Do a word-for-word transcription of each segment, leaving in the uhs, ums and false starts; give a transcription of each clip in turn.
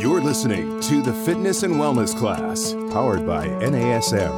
You're listening to the Fitness and Wellness Class, powered by N A S M.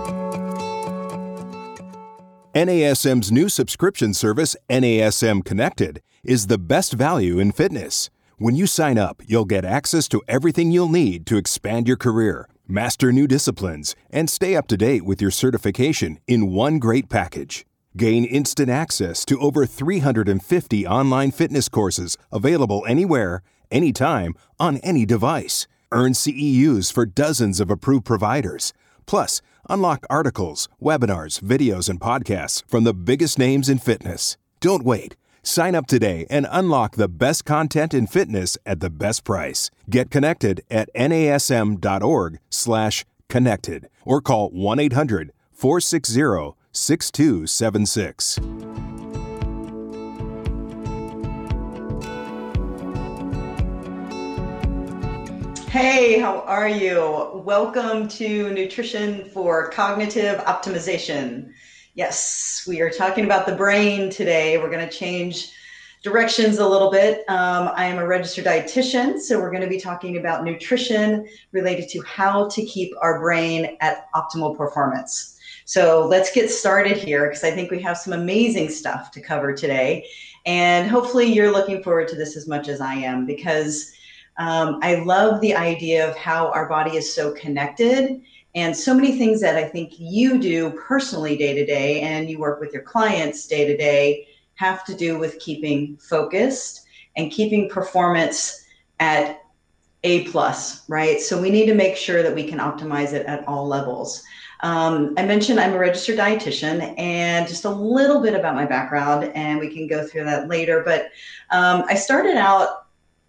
N A S M's new subscription service, N A S M Connected, is the best value in fitness. When you sign up, you'll get access to everything you'll need to expand your career, master new disciplines, and stay up to date with your certification in one great package. Gain instant access to over three hundred fifty online fitness courses available anywhere, anytime, on any device. Earn C E Us for dozens of approved providers. Plus, unlock articles, webinars, videos, and podcasts from the biggest names in fitness. Don't wait. Sign up today and unlock the best content in fitness at the best price. Get connected at N A S M dot org slash connected or call one eight hundred four six zero six two seven six. Hey, how are you? Welcome to Nutrition for Cognitive Optimization. Yes, we are talking about the brain today. We're going to change directions a little bit. Um, I am a registered dietitian, so we're going to be talking about nutrition related to how to keep our brain at optimal performance. So let's get started here because I think we have some amazing stuff to cover today. And hopefully you're looking forward to this as much as I am because um, I love the idea of how our body is so connected and so many things that I think you do personally day to day and you work with your clients day to day have to do with keeping focused and keeping performance at A plus, right? So we need to make sure that we can optimize it at all levels. Um, I mentioned I'm a registered dietitian and just a little bit about my background, and we can go through that later. But um, I started out,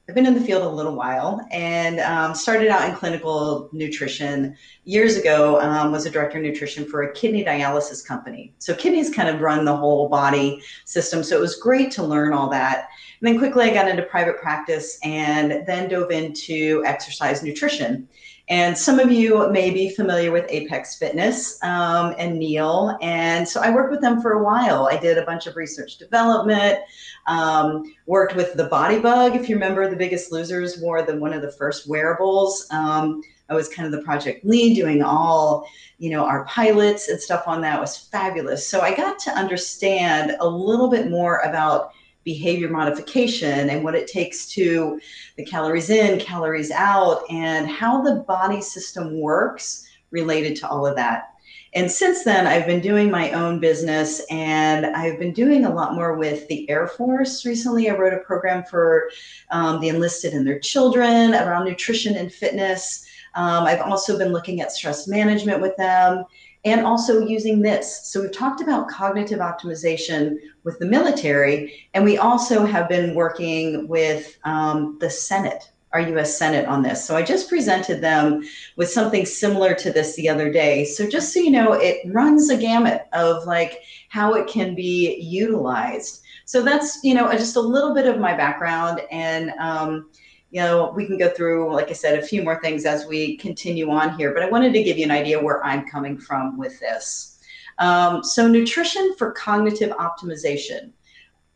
I've been in the field a little while, and um, started out in clinical nutrition years ago, um, was a director of nutrition for a kidney dialysis company. So kidneys kind of run the whole body system. So it was great to learn all that. And then quickly I got into private practice and then dove into exercise nutrition. And some of you may be familiar with Apex Fitness um, and Neil. And so I worked with them for a while. I did a bunch of research development, um, worked with the Body Bug. If you remember, the Biggest Losers wore the, one of the first wearables. Um, I was kind of the project lead doing all, you know, our pilots and stuff on that. It was fabulous. So I got to understand a little bit more about behavior modification and what it takes to the calories in, calories out, and how the body system works related to all of that. And since then, I've been doing my own business and I've been doing a lot more with the Air Force. Recently, I wrote a program for um, the enlisted and their children around nutrition and fitness. Um, I've also been looking at stress management with them and also using this. So we've talked about cognitive optimization with the military, and we also have been working with um, the Senate, our U S Senate on this. So I just presented them with something similar to this the other day. So just so you know, it runs a gamut of like how it can be utilized. So that's, you know, just a little bit of my background, and um, you know, we can go through, like I said, a few more things as we continue on here, but I wanted to give you an idea where I'm coming from with this. Um, so nutrition for cognitive optimization.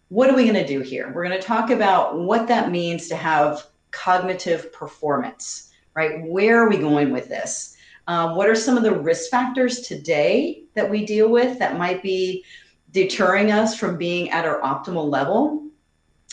What are we going to do here? We're going to talk about what that means to have cognitive performance, right? Where are we going with this? Um, what are some of the risk factors today that we deal with that might be deterring us from being at our optimal level?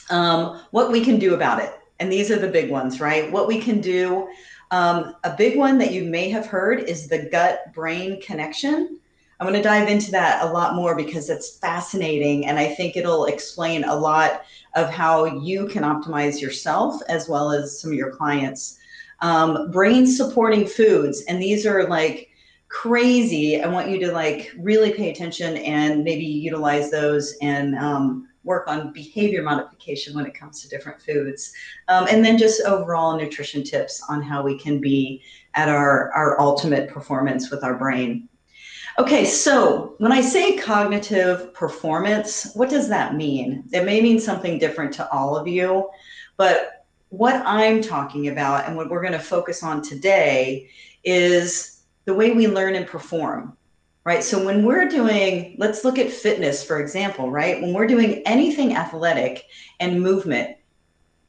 Um, what we can do about it. And these are the big ones, right? What we can do, um, a big one that you may have heard is the gut-brain connection. I'm going to dive into that a lot more because it's fascinating. And I think it'll explain a lot of how you can optimize yourself as well as some of your clients. Um, brain supporting foods. And these are like crazy. I want you to like really pay attention and maybe utilize those and, um, work on behavior modification when it comes to different foods. Um, and then just overall nutrition tips on how we can be at our, our ultimate performance with our brain. Okay, so when I say cognitive performance, what does that mean? It may mean something different to all of you, but what I'm talking about and what we're gonna focus on today is the way we learn and perform. Right. So when we're doing, let's look at fitness, for example, right? When we're doing anything athletic and movement,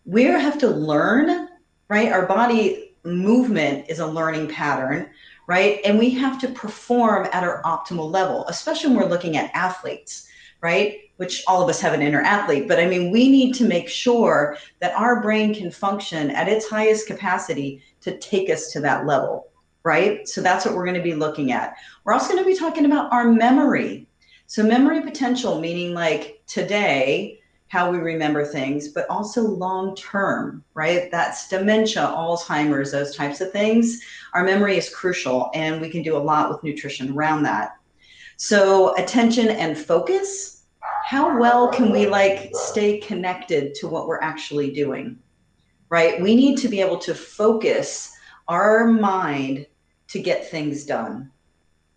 we have to learn, right? Our body movement is a learning pattern, right? And we have to perform at our optimal level, especially when we're looking at athletes, right? Which all of us have an inner athlete, but I mean, we need to make sure that our brain can function at its highest capacity to take us to that level, right? So that's what we're going to be looking at. We're also going to be talking about our memory. So memory potential, meaning like today, how we remember things, but also long-term, right? That's dementia, Alzheimer's, those types of things. Our memory is crucial, and we can do a lot with nutrition around that. So attention and focus, how well can we like stay connected to what we're actually doing, right? We need to be able to focus our mind to get things done,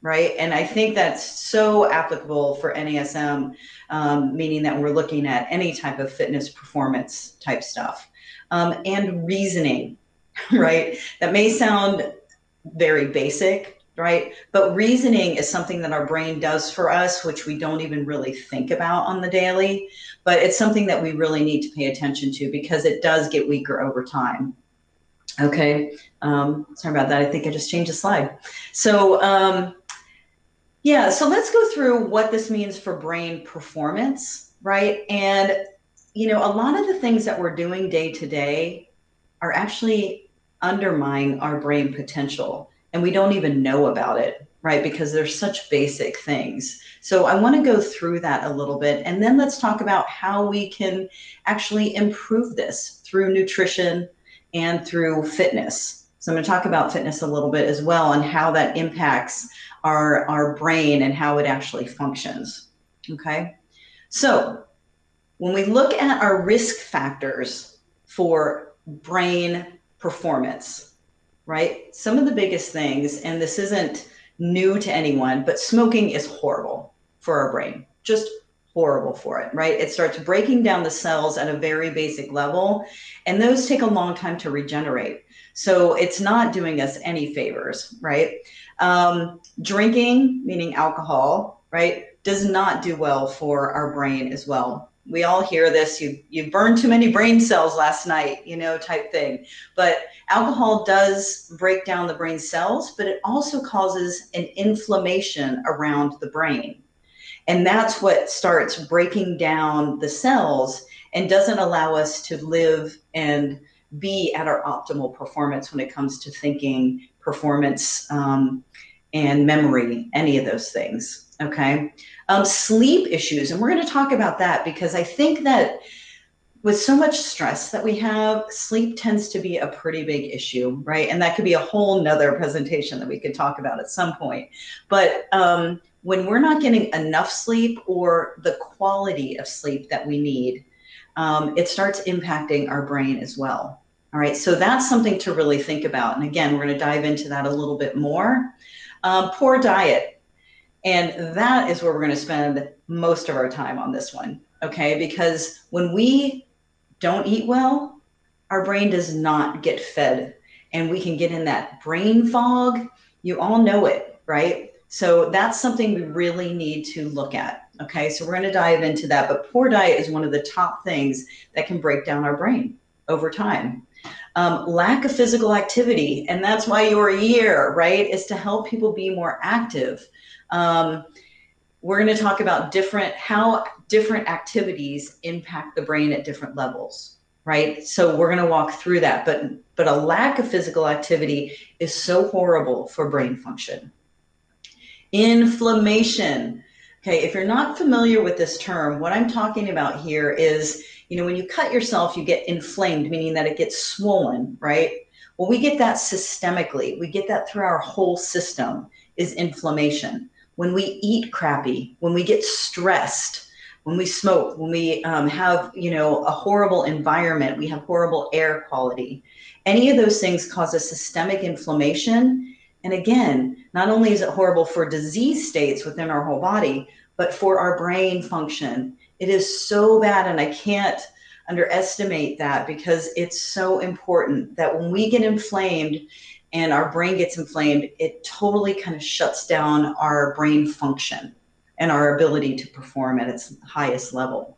right? And I think that's so applicable for N A S M, um, meaning that we're looking at any type of fitness performance type stuff, um, and reasoning, right? That may sound very basic, right? But reasoning is something that our brain does for us, which we don't even really think about on the daily, but it's something that we really need to pay attention to because it does get weaker over time. Okay. Um, sorry about that. I think I just changed a slide. So, um, yeah, so let's go through what this means for brain performance, right? And, you know, a lot of the things that we're doing day to day are actually undermining our brain potential, and we don't even know about it, right? Because they're such basic things. So I want to go through that a little bit, and then let's talk about how we can actually improve this through nutrition and through fitness. So I'm going to talk about fitness a little bit as well and how that impacts our, our brain and how it actually functions. Okay. So when we look at our risk factors for brain performance, right? Some of the biggest things, and this isn't new to anyone, but smoking is horrible for our brain, just horrible for it, right? It starts breaking down the cells at a very basic level, and those take a long time to regenerate. So it's not doing us any favors, right? Um, drinking, meaning alcohol, right, does not do well for our brain as well. We all hear this, you, you burned too many brain cells last night, you know, type thing. But alcohol does break down the brain cells, but it also causes an inflammation around the brain. And that's what starts breaking down the cells and doesn't allow us to live and be at our optimal performance when it comes to thinking, performance, um, and memory, any of those things, okay? Um, sleep issues, and we're gonna talk about that because I think that with so much stress that we have, sleep tends to be a pretty big issue, right? And that could be a whole nother presentation that we could talk about at some point. But um, when we're not getting enough sleep or the quality of sleep that we need, um, it starts impacting our brain as well. All right, so that's something to really think about. And again, we're gonna dive into that a little bit more. Um, poor diet, and that is where we're gonna spend most of our time on this one, okay? Because when we don't eat well, our brain does not get fed, and we can get in that brain fog. You all know it, right? So that's something we really need to look at, okay? So we're gonna dive into that, but poor diet is one of the top things that can break down our brain over time. Um, lack of physical activity, and that's why your year, right, is to help people be more active. Um, we're gonna talk about different, how different activities impact the brain at different levels, right? So we're gonna walk through that, but, but a lack of physical activity is so horrible for brain function. Inflammation. Okay, if you're not familiar with this term, what I'm talking about here is, you know, when you cut yourself, you get inflamed, meaning that it gets swollen, right? Well, we get that systemically. We get that through our whole system is inflammation. When we eat crappy, when we get stressed, when we smoke, when we um, have, you know, a horrible environment, we have horrible air quality. Any of those things cause a systemic inflammation. And again, not only is it horrible for disease states within our whole body, but for our brain function. It is so bad, and I can't underestimate that because it's so important that when we get inflamed and our brain gets inflamed, it totally kind of shuts down our brain function and our ability to perform at its highest level.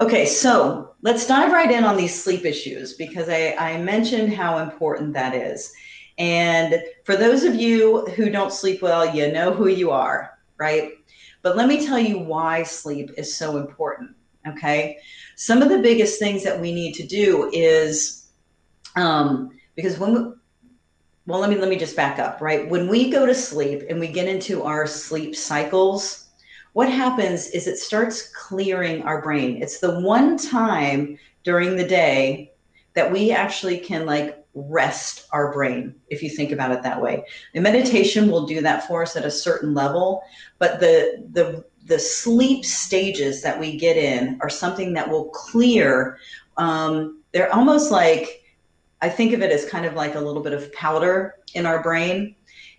Okay, so let's dive right in on these sleep issues, because I, I mentioned how important that is. And for those of you who don't sleep well, you know who you are, right? But let me tell you why sleep is so important, okay? Some of the biggest things that we need to do is, um, because when we, well, let me, let me just back up, right? When we go to sleep and we get into our sleep cycles, what happens is it starts clearing our brain. It's the one time during the day that we actually can like rest our brain, if you think about it that way. The meditation will do that for us at a certain level, but the, the, the sleep stages that we get in are something that will clear. Um, they're almost like, I think of it as kind of like a little bit of powder in our brain,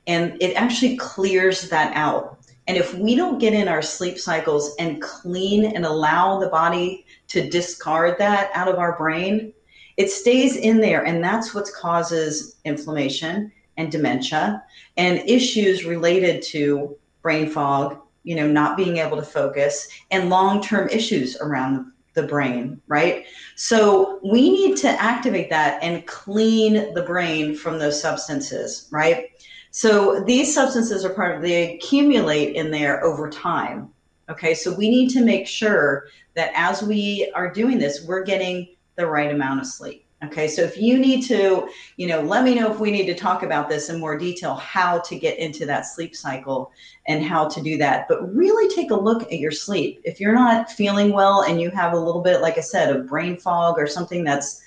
and it actually clears that out. And if we don't get in our sleep cycles and clean and allow the body to discard that out of our brain, it stays in there. And that's what causes inflammation and dementia and issues related to brain fog, you know, not being able to focus, and long-term issues around the brain, right? So we need to activate that and clean the brain from those substances, right? So these substances are part of, they accumulate in there over time, okay? So we need to make sure that as we are doing this, we're getting the right amount of sleep, okay? So if you need to, you know, let me know if we need to talk about this in more detail, how to get into that sleep cycle and how to do that. But really take a look at your sleep. If you're not feeling well and you have a little bit, like I said, of brain fog or something that's,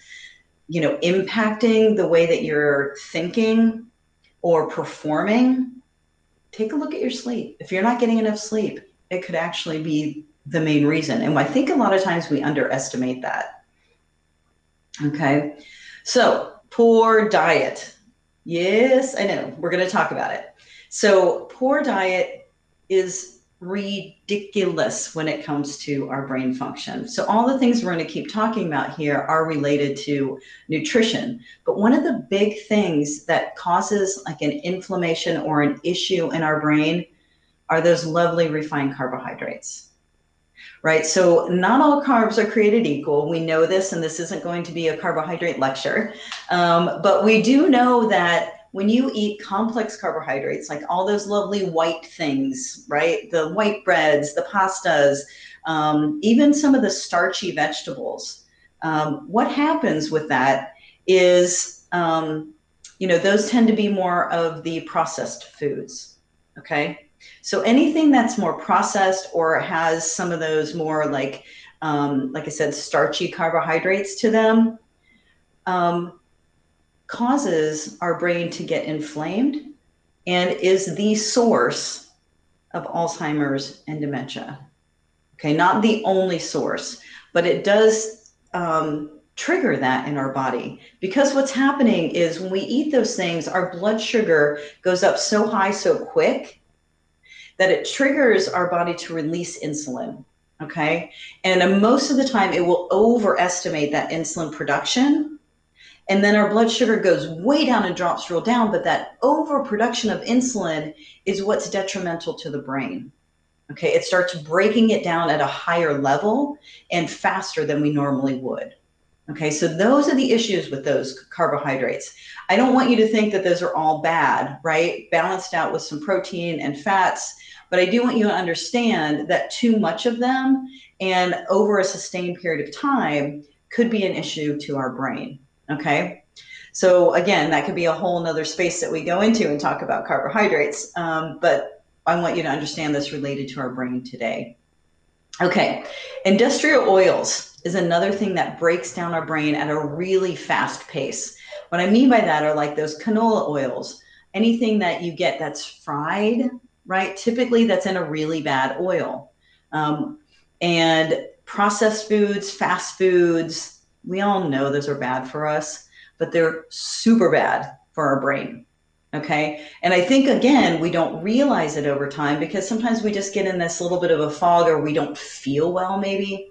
you know, impacting the way that you're thinking or performing, take a look at your sleep. If you're not getting enough sleep, it could actually be the main reason. And I think a lot of times we underestimate that. Okay, so poor diet. Yes, I know, we're gonna talk about it. So poor diet is ridiculous when it comes to our brain function. So all the things we're going to keep talking about here are related to nutrition. But one of the big things that causes like an inflammation or an issue in our brain are those lovely refined carbohydrates, right? So not all carbs are created equal. We know this, and this isn't going to be a carbohydrate lecture. Um, but we do know that when you eat complex carbohydrates, like all those lovely white things, right? The white breads, the pastas, um, even some of the starchy vegetables. Um, what happens with that is, um, you know, those tend to be more of the processed foods, okay? So anything that's more processed or has some of those more like, um, like I said, starchy carbohydrates to them, um, causes our brain to get inflamed and is the source of Alzheimer's and dementia. Okay, not the only source, but it does um, trigger that in our body, because what's happening is when we eat those things, our blood sugar goes up so high so quick that it triggers our body to release insulin, okay? And most of the time it will overestimate that insulin production, and then our blood sugar goes way down and drops real down, but that overproduction of insulin is what's detrimental to the brain, okay? It starts breaking it down at a higher level and faster than we normally would, okay? So those are the issues with those carbohydrates. I don't want you to think that those are all bad, right? Balanced out with some protein and fats, but I do want you to understand that too much of them and over a sustained period of time could be an issue to our brain. Okay, so again, that could be a whole nother space that we go into and talk about carbohydrates, um, but I want you to understand this related to our brain today. Okay, industrial oils is another thing that breaks down our brain at a really fast pace. What I mean by that are like those canola oils, anything that you get that's fried, right? Typically that's in a really bad oil. Um, and processed foods, fast foods, we all know those are bad for us, but they're super bad for our brain, okay? And I think, again, we don't realize it over time, because sometimes we just get in this little bit of a fog, or we don't feel well maybe,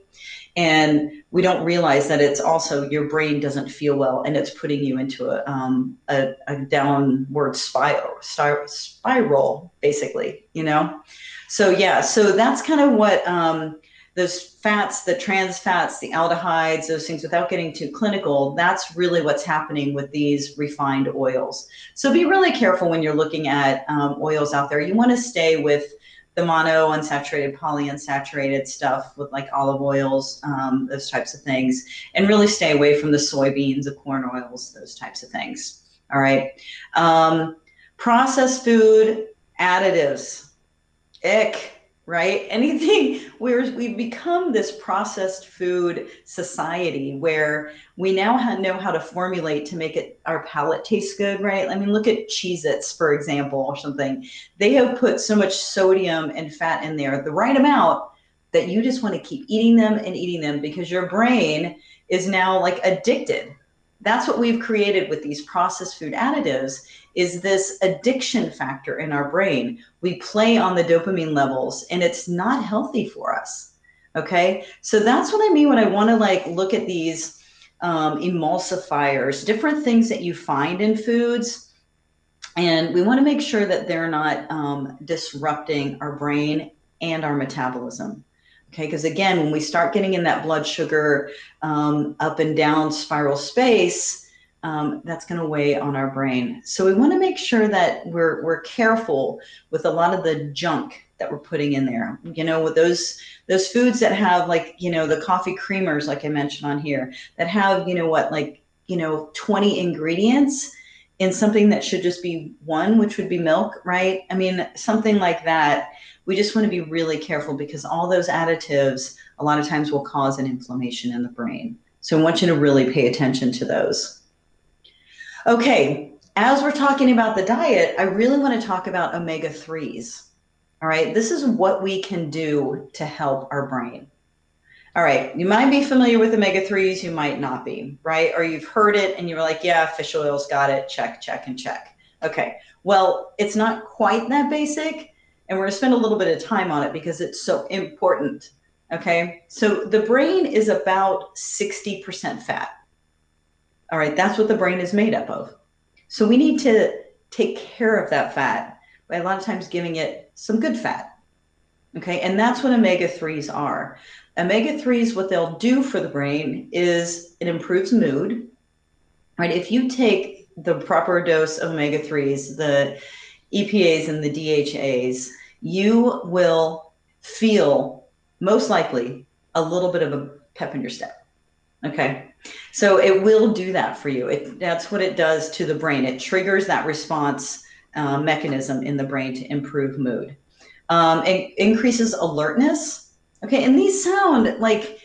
and we don't realize that it's also your brain doesn't feel well, and it's putting you into a, um, a, a downward spiral, spiral, basically, you know? So yeah, so that's kind of what um, those fats, the trans fats, the aldehydes, those things, without getting too clinical, that's really what's happening with these refined oils. So be really careful when you're looking at um, oils out there. You want to stay with the monounsaturated, polyunsaturated stuff with like olive oils, um, those types of things, and really stay away from the soybeans, the corn oils, those types of things. All right. Um, processed food additives. Ick, right? Anything where we've become this processed food society where we now know how to formulate to make it our palate taste good, right? I mean, look at Cheez-Its, for example, or something. They have put so much sodium and fat in there, the right amount, that you just want to keep eating them and eating them because your brain is now like addicted. That's what we've created with these processed food additives, is this addiction factor in our brain. We play on the dopamine levels and it's not healthy for us, okay? So that's what I mean when I wanna like look at these um, emulsifiers, different things that you find in foods. And we wanna make sure that they're not um, disrupting our brain and our metabolism. Okay, because again, when we start getting in that blood sugar um, up and down spiral space, um, that's going to weigh on our brain. So we want to make sure that we're we're careful with a lot of the junk that we're putting in there. You know, with those those foods that have like, you know, the coffee creamers, like I mentioned on here, that have, you know what, like, you know, twenty ingredients in something that should just be one, which would be milk, right? I mean, something like that. We just want to be really careful because all those additives a lot of times will cause an inflammation in the brain. So I want you to really pay attention to those. Okay, as we're talking about the diet, I really want to talk about omega threes. All right, this is what we can do to help our brain. All right, you might be familiar with omega threes, you might not be, right? Or you've heard it and you were like, yeah, fish oil's got it, check, check, and check. Okay, well, it's not quite that basic. And we're gonna spend a little bit of time on it because it's so important, okay? So the brain is about sixty percent fat. All right, that's what the brain is made up of. So we need to take care of that fat by a lot of times giving it some good fat, okay? And that's what omega threes are. Omega threes, what they'll do for the brain is it improves mood, right? If you take the proper dose of omega threes, the E P As and the D H As, you will feel most likely a little bit of a pep in your step, okay? So it will do that for you. It, that's what it does to the brain. It triggers that response uh, mechanism in the brain to improve mood. Um, it increases alertness, okay? And these sound like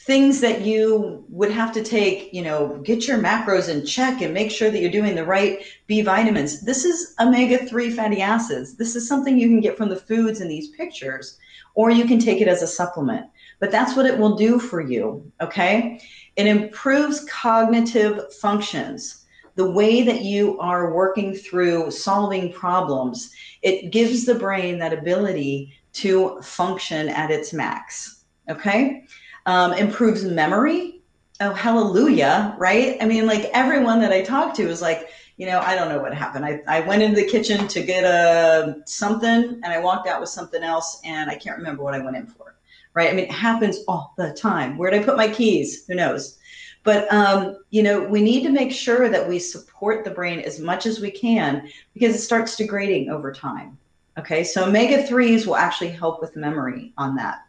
things that you would have to take, you know, get your macros in check and make sure that you're doing the right B vitamins. This is omega three fatty acids. This is something you can get from the foods in these pictures, or you can take it as a supplement, but that's what it will do for you, okay? It improves cognitive functions, the way that you are working through solving problems. It gives the brain that ability to function at its max, okay? Um, improves memory. Oh, hallelujah, right? I mean, like everyone that I talked to was like, you know, I don't know what happened. I, I went into the kitchen to get a something and I walked out with something else and I can't remember what I went in for, right? I mean, it happens all the time. Where'd I put my keys? Who knows? But, um, you know, we need to make sure that we support the brain as much as we can because it starts degrading over time, okay? So omega threes will actually help with memory on that.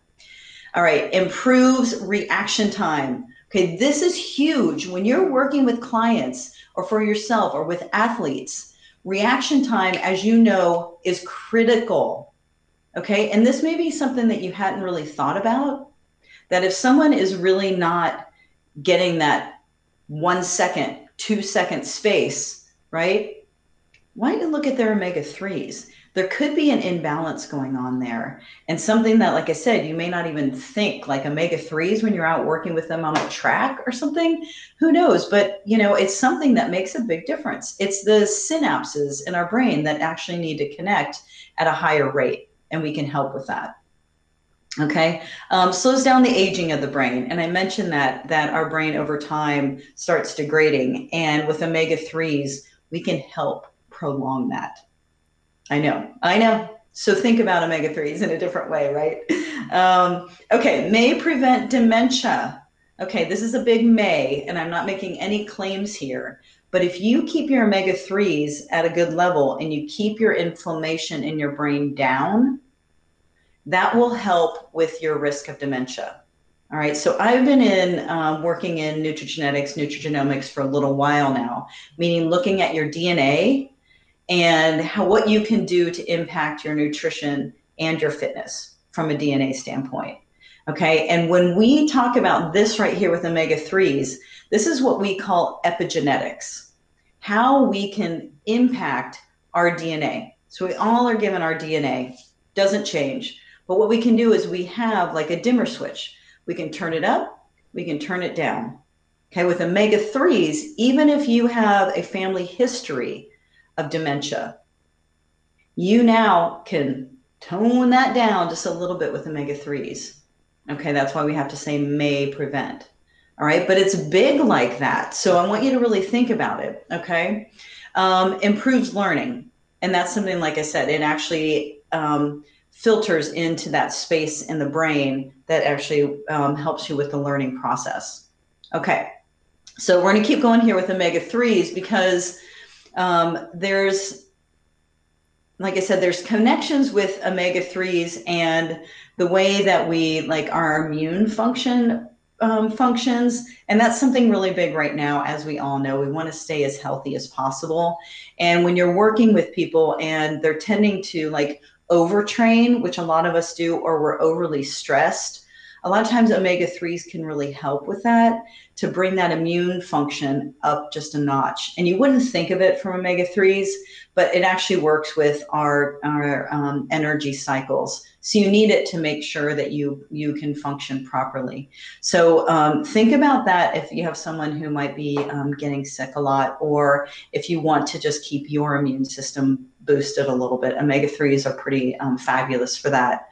All right, improves reaction time. Okay, this is huge. When you're working with clients or for yourself or with athletes, reaction time, as you know, is critical, okay? And this may be something that you hadn't really thought about, that if someone is really not getting that one second, two second space, right? Why don't you look at their omega threes? There could be an imbalance going on there. And something that, like I said, you may not even think, like omega threes when you're out working with them on a track or something, who knows? But you know, it's something that makes a big difference. It's the synapses in our brain that actually need to connect at a higher rate, and we can help with that. Okay, um, slows down the aging of the brain. And I mentioned that, that our brain over time starts degrading. And with omega threes, we can help prolong that. I know, I know. So think about omega threes in a different way, right? Um, okay, may prevent dementia. Okay, this is a big may, and I'm not making any claims here. But if you keep your omega threes at a good level and you keep your inflammation in your brain down, that will help with your risk of dementia. All right, so I've been in um, working in nutrigenetics, nutrigenomics for a little while now, meaning looking at your D N A and how, what you can do to impact your nutrition and your fitness from a D N A standpoint. Okay, and when we talk about this right here with omega threes, this is what we call epigenetics, how we can impact our D N A. So we all are given our D N A, doesn't change, but what we can do is we have like a dimmer switch. We can turn it up, we can turn it down. Okay, with omega threes, even if you have a family history of dementia, you now can tone that down just a little bit with omega threes. Okay, that's why we have to say may prevent. All right, but it's big like that. So I want you to really think about it, okay? Um, improves learning. And that's something, like I said, it actually um, filters into that space in the brain that actually um, helps you with the learning process. Okay, so we're gonna keep going here with omega threes because um, there's, like I said, there's connections with omega threes and the way that we, like our immune function um, functions. And that's something really big right now, as we all know, we want to stay as healthy as possible. And when you're working with people and they're tending to like overtrain, which a lot of us do, or we're overly stressed, a lot of times omega threes can really help with that to bring that immune function up just a notch. And you wouldn't think of it from omega threes, but it actually works with our, our um, energy cycles. So you need it to make sure that you, you can function properly. So um, think about that if you have someone who might be um, getting sick a lot, or if you want to just keep your immune system boosted a little bit, omega threes are pretty um, fabulous for that.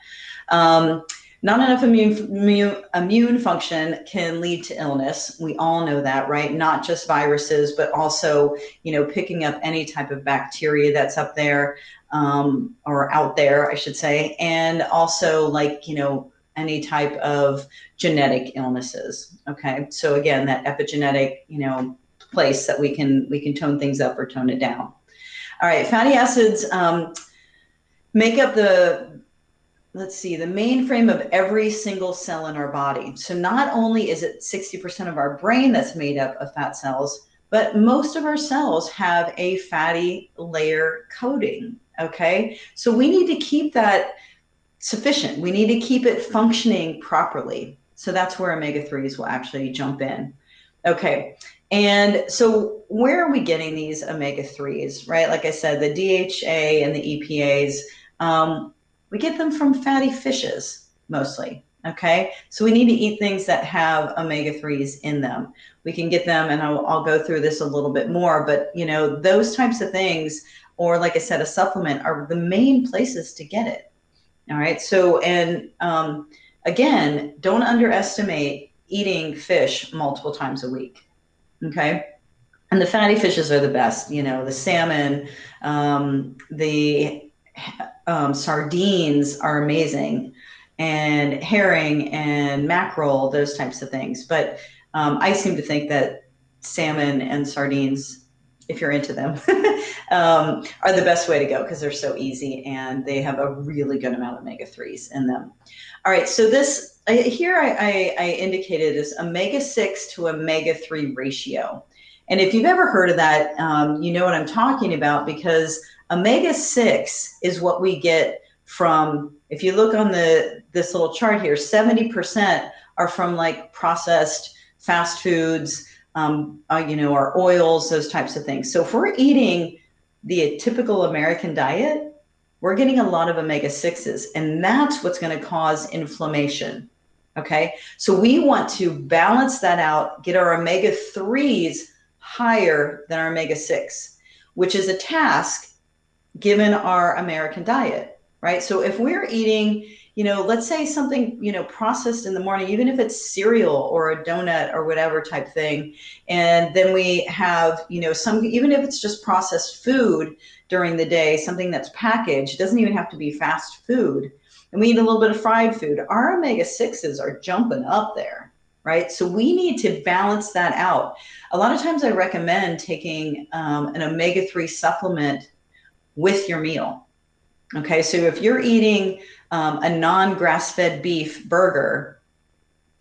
Um, Not enough immune, immune, immune function can lead to illness. We all know that, right? Not just viruses, but also, you know, picking up any type of bacteria that's up there um, or out there, I should say. And also like, you know, any type of genetic illnesses. Okay. So again, that epigenetic, you know, place that we can, we can tone things up or tone it down. All right. Fatty acids um, make up the, let's see, the mainframe of every single cell in our body. So not only is it sixty percent of our brain that's made up of fat cells, but most of our cells have a fatty layer coating, okay? So we need to keep that sufficient. We need to keep it functioning properly. So that's where omega threes will actually jump in. Okay, and so where are we getting these omega threes, right? Like I said, the D H A and the E P As, um, we get them from fatty fishes mostly, okay? So we need to eat things that have omega threes in them. We can get them, and I'll, I'll go through this a little bit more, but you know, those types of things, or like I said, a supplement are the main places to get it, all right? So, and um, again, don't underestimate eating fish multiple times a week, okay? And the fatty fishes are the best, you know, the salmon, um, the, Um, sardines are amazing, and herring and mackerel, those types of things. But um, I seem to think that salmon and sardines, if you're into them, um, are the best way to go because they're so easy and they have a really good amount of omega threes in them. All right, so this I, here I, I, I indicated is omega six to omega three ratio. And if you've ever heard of that, um, you know what I'm talking about, because omega six is what we get from, if you look on the this little chart here, seventy percent are from like processed fast foods, um, uh, you know, our oils, those types of things. So if we're eating the typical American diet, we're getting a lot of omega sixes, and that's what's going to cause inflammation. Okay, so we want to balance that out, get our omega threes higher than our omega six, which is a task given our American diet, right? So if we're eating, you know, let's say something, you know, processed in the morning, even if it's cereal or a donut or whatever type thing, and then we have, you know, some, even if it's just processed food during the day, something that's packaged, doesn't even have to be fast food. and we eat a little bit of fried food, our omega sixes are jumping up there, right? So we need to balance that out. A lot of times I recommend taking um, an omega three supplement with your meal. Okay, so if you're eating um, a non-grass-fed beef burger,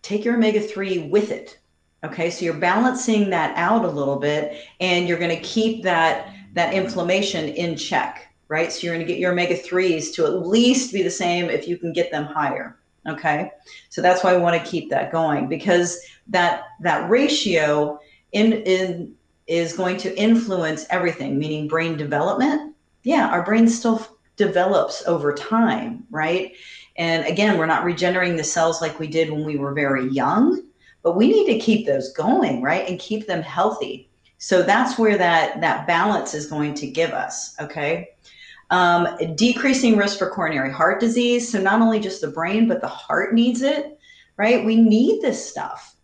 take your omega three with it. Okay, so you're balancing that out a little bit, and you're going to keep that, that inflammation in check, right? So you're going to get your omega threes to at least be the same, if you can get them higher. Okay, so that's why we want to keep that going, because that that ratio in, in is going to influence everything, meaning brain development. Yeah, our brain still develops over time, right? And again, we're not regenerating the cells like we did when we were very young, but we need to keep those going, right? And keep them healthy. So that's where that, that balance is going to give us, okay? Um, decreasing risk for coronary heart disease. So not only just the brain, but the heart needs it, right? We need this stuff.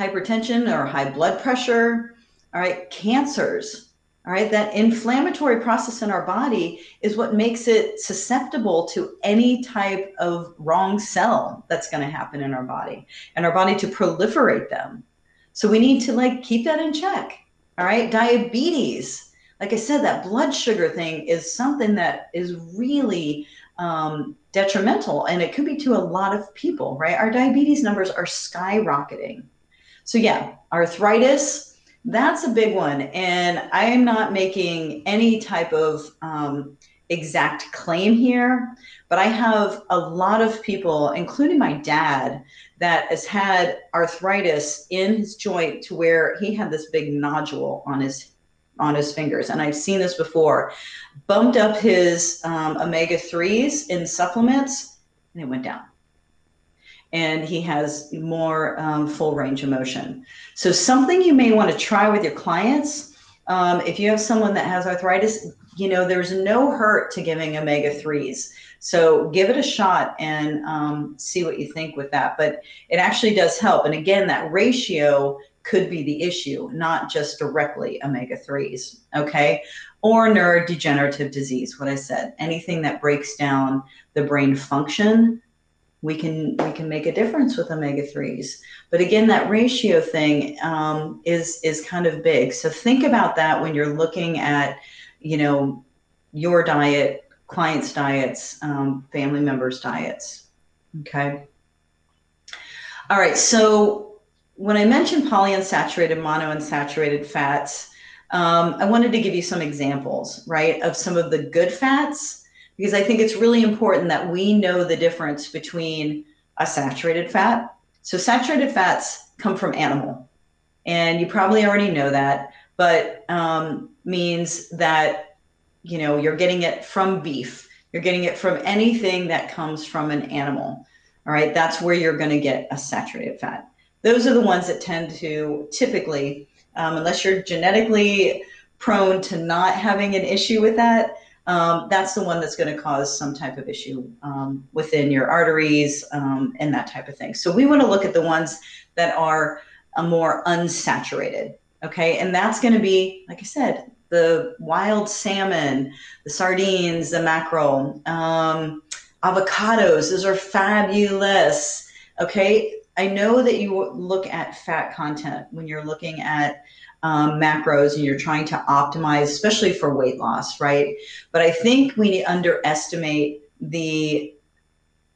Hypertension or high blood pressure, all right, cancers, all right? That inflammatory process in our body is what makes it susceptible to any type of wrong cell that's gonna happen in our body, and our body to proliferate them. So we need to like keep that in check, all right? Diabetes. Like I said, that blood sugar thing is something that is really um, detrimental, and it could be to a lot of people, right? Our diabetes numbers are skyrocketing. So yeah, arthritis, that's a big one. And I am not making any type of um, exact claim here, but I have a lot of people, including my dad, that has had arthritis in his joint to where he had this big nodule on his on his fingers. And I've seen this before, bumped up his um, omega threes in supplements, and it went down. And he has more um, full range of motion. So something you may want to try with your clients. Um, if you have someone that has arthritis, you know, there's no hurt to giving omega threes. So give it a shot and um, see what you think with that. But it actually does help. And again, that ratio could be the issue, not just directly omega threes, okay? Or neurodegenerative disease, what I said, anything that breaks down the brain function, we can we can make a difference with omega threes. But again, that ratio thing um, is, is kind of big. So think about that when you're looking at, you know, your diet, clients' diets, um, family members' diets, okay? All right, so when I mentioned polyunsaturated, monounsaturated fats, um, I wanted to give you some examples, right, of some of the good fats, because I think it's really important that we know the difference between a saturated fat. So saturated fats come from animal, and you probably already know that, but um, means that, you know, you're getting it from beef, you're getting it from anything that comes from an animal, all right? That's where you're gonna get a saturated fat. Those are the ones that tend to typically, um, unless you're genetically prone to not having an issue with that, um, that's the one that's going to cause some type of issue um, within your arteries um, and that type of thing. So we want to look at the ones that are a more unsaturated, okay? And that's going to be, like I said, the wild salmon, the sardines, the mackerel, um, avocados. Those are fabulous, okay? I know that you look at fat content when you're looking at um, macros and you're trying to optimize, especially for weight loss, right? But I think we underestimate the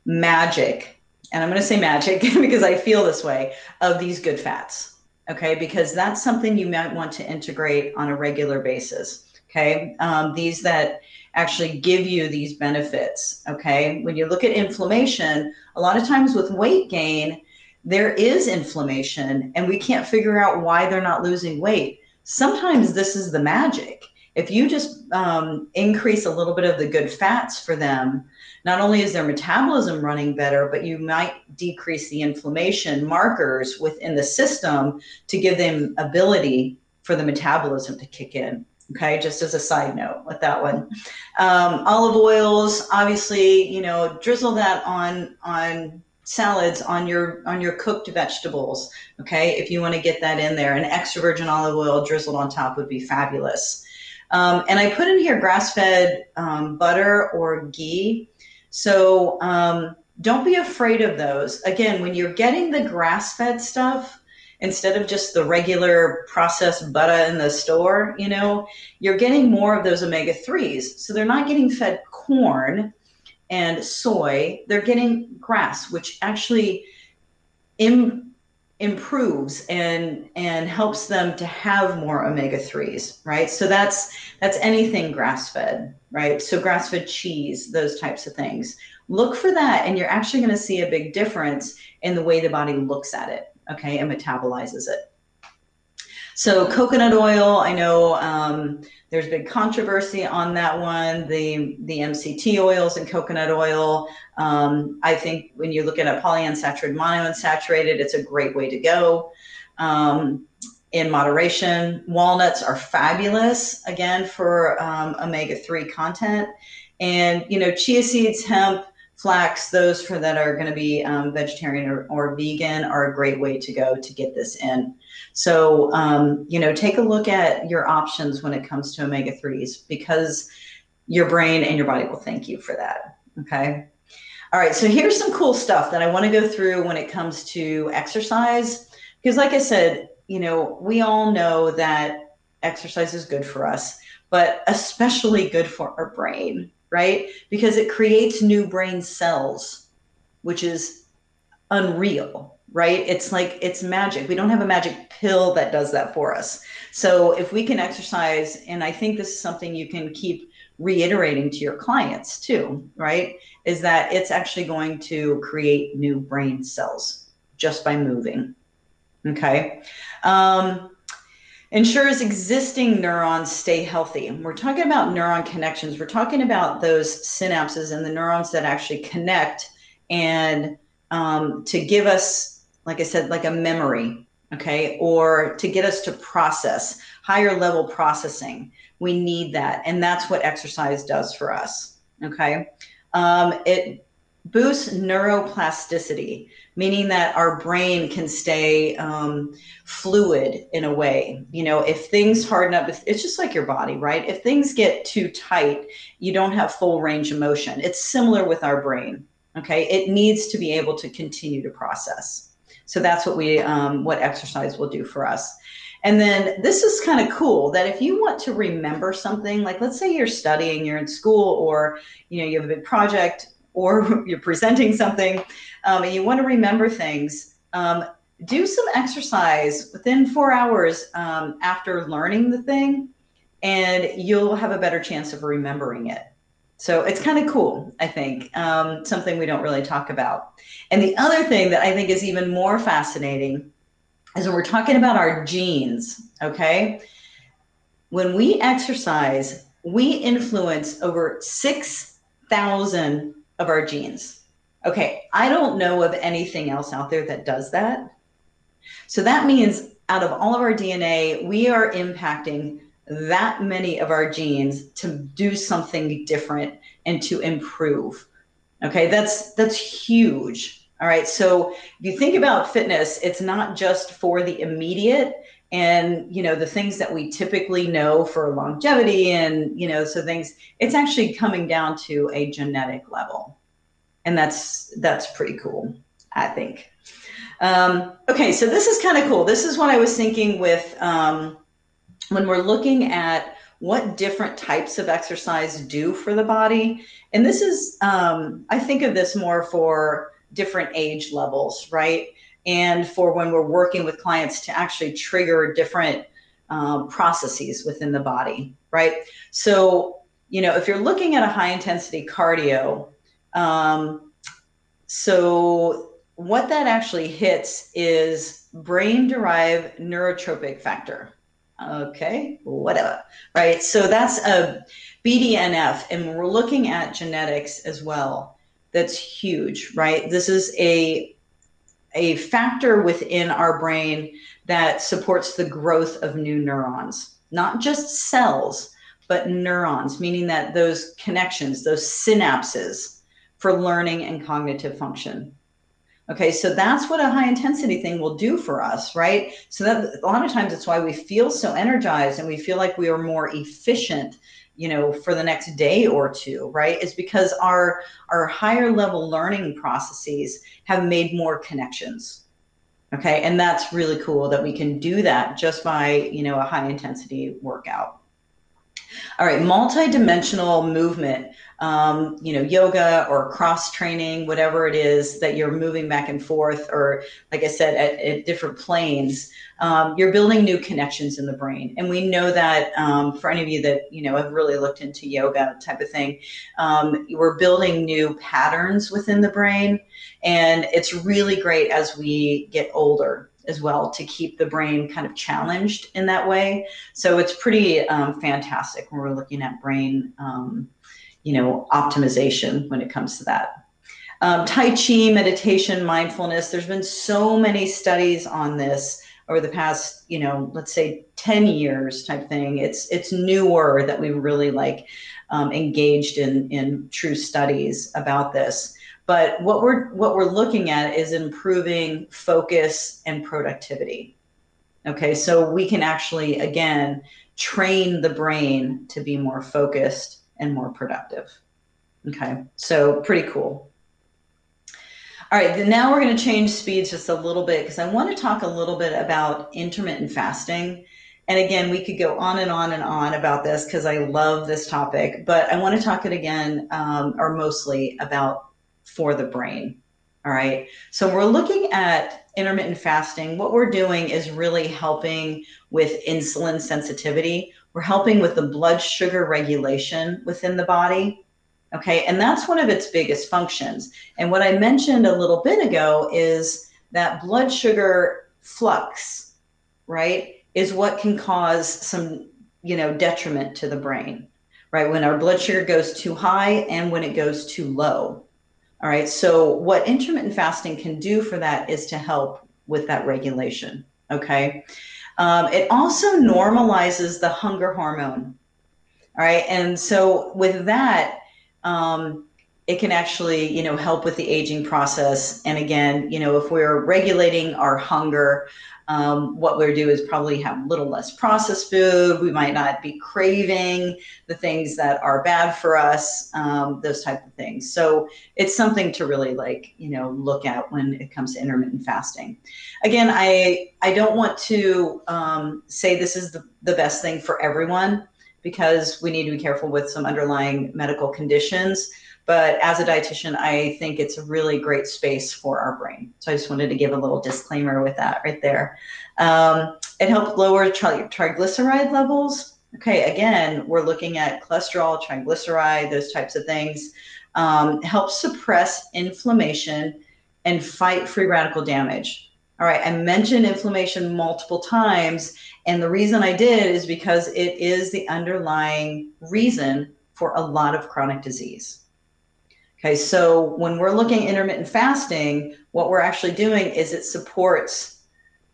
magic, and I'm going to say magic because I feel this way, of these good fats, okay? Because that's something you might want to integrate on a regular basis, okay? Um, these that actually give you these benefits, okay? When you look at inflammation, a lot of times with weight gain, there is inflammation and we can't figure out why they're not losing weight. Sometimes this is the magic. If you just um, increase a little bit of the good fats for them, not only is their metabolism running better, but you might decrease the inflammation markers within the system to give them ability for the metabolism to kick in. Okay, just as a side note with that one. Um, olive oils, obviously, you know, drizzle that on, on, salads, on your on your cooked vegetables, okay? If you want to get that in there, an extra virgin olive oil drizzled on top would be fabulous. Um, and I put in here grass-fed um, butter or ghee. So um, don't be afraid of those. Again, when you're getting the grass-fed stuff, instead of just the regular processed butter in the store, you know, you're getting more of those omega threes. So they're not getting fed corn and soy. They're getting grass, which actually im- improves and and helps them to have more omega threes, right? So that's that's anything grass-fed, right? So grass-fed cheese, those types of things. Look for that, and you're actually going to see a big difference in the way the body looks at it, okay, and metabolizes it. So coconut oil, I know um, there's big controversy on that one, the, the M C T oils and coconut oil. Um, I think when you're looking at polyunsaturated, monounsaturated, it's a great way to go um, in moderation. Walnuts are fabulous, again, for um, omega three content. And, you know, chia seeds, hemp, flax, those for that are going to be um, vegetarian or, or vegan are a great way to go to get this in. So, um, you know, take a look at your options when it comes to omega threes, because your brain and your body will thank you for that. Okay. All right. So here's some cool stuff that I want to go through when it comes to exercise, because like I said, you know, we all know that exercise is good for us, but especially good for our brain, right? Because it creates new brain cells, which is unreal, right? It's like, it's magic. We don't have a magic pill that does that for us. So if we can exercise, and I think this is something you can keep reiterating to your clients too, right? Is that it's actually going to create new brain cells just by moving, okay? Um, Ensures existing neurons stay healthy. And we're talking about neuron connections. We're talking about those synapses and the neurons that actually connect and um, to give us, like I said, like a memory, okay? Or to get us to process, higher level processing. We need that. And that's what exercise does for us, okay? Um, it boosts neuroplasticity, meaning that our brain can stay um, fluid in a way. You know, if things harden up, it's just like your body, right? If things get too tight, you don't have full range of motion. It's similar with our brain, okay? It needs to be able to continue to process. So that's what we, um, what exercise will do for us. And then this is kind of cool that if you want to remember something, like let's say you're studying, you're in school, or, you know, you have a big project, or you're presenting something um, and you want to remember things, um, do some exercise within four hours um, after learning the thing, and you'll have a better chance of remembering it. So it's kind of cool, I think, um, something we don't really talk about. And the other thing that I think is even more fascinating is when we're talking about our genes, okay? When we exercise, we influence over six thousand of our genes. Okay, I don't know of anything else out there that does that. So that means out of all of our D N A, we are impacting that many of our genes to do something different and to improve. Okay, that's that's huge. All right, so if you think about fitness, it's not just for the immediate and, you know, the things that we typically know for longevity and, you know, so things, it's actually coming down to a genetic level. And that's, that's pretty cool, I think. Um, okay. So this is kind of cool. This is what I was thinking with, um, when we're looking at what different types of exercise do for the body. And this is, um, I think of this more for different age levels, right? And for when we're working with clients to actually trigger different uh, processes within the body, right? So, you know, if you're looking at a high intensity cardio, um, so what that actually hits is brain derived neurotropic factor. Okay, whatever, right? So that's a B D N F, and when we're looking at genetics as well, that's huge, right? This is a a factor within our brain that supports the growth of new neurons, not just cells, but neurons, meaning that those connections, those synapses for learning and cognitive function. Okay, so that's what a high intensity thing will do for us, right? So that a lot of times it's why we feel so energized and we feel like we are more efficient, you know, for the next day or two, right? It's because our, our higher level learning processes have made more connections. Okay, and that's really cool that we can do that just by, you know, a high intensity workout. All right, multidimensional movement, um, you know, yoga or cross training, whatever it is that you're moving back and forth, or like I said, at, at different planes, um, you're building new connections in the brain. And we know that um, for any of you that, you know, have really looked into yoga type of thing, um, we're building new patterns within the brain. And it's really great as we get older as well to keep the brain kind of challenged in that way. So it's pretty um, fantastic when we're looking at brain, um, you know, optimization when it comes to that. Um, Tai Chi, meditation, mindfulness, there's been so many studies on this over the past, you know, let's say ten years type thing. It's, it's newer that we really like um, engaged in, in true studies about this. But what we're, what we're looking at is improving focus and productivity. Okay, so we can actually, again, train the brain to be more focused and more productive. Okay, so pretty cool. All right, now we're gonna change speeds just a little bit because I wanna talk a little bit about intermittent fasting. And again, we could go on and on and on about this because I love this topic, but I wanna talk it again, um, or mostly about for the brain. All right. So we're looking at intermittent fasting. What we're doing is really helping with insulin sensitivity. We're helping with the blood sugar regulation within the body. Okay. And that's one of its biggest functions. And what I mentioned a little bit ago is that blood sugar flux, right, is what can cause some, you know, detriment to the brain, right? When our blood sugar goes too high and when it goes too low. All right, so what intermittent fasting can do for that is to help with that regulation, okay? Um, it also normalizes the hunger hormone, all right? And so with that, um, it can actually, you know, help with the aging process. And again, you know, if we're regulating our hunger, um, what we'll do is probably have a little less processed food. We might not be craving the things that are bad for us, um, those type of things. So it's something to really like, you know, look at when it comes to intermittent fasting. Again, I, I don't want to um, say this is the, the best thing for everyone because we need to be careful with some underlying medical conditions. But as a dietitian, I think it's a really great space for our brain. So I just wanted to give a little disclaimer with that right there. Um, it helped lower tri triglyceride levels. Okay, again, we're looking at cholesterol, triglyceride, those types of things. Um, helps suppress inflammation and fight free radical damage. All right, I mentioned inflammation multiple times. And the reason I did is because it is the underlying reason for a lot of chronic disease. Okay, so when we're looking at intermittent fasting, what we're actually doing is it supports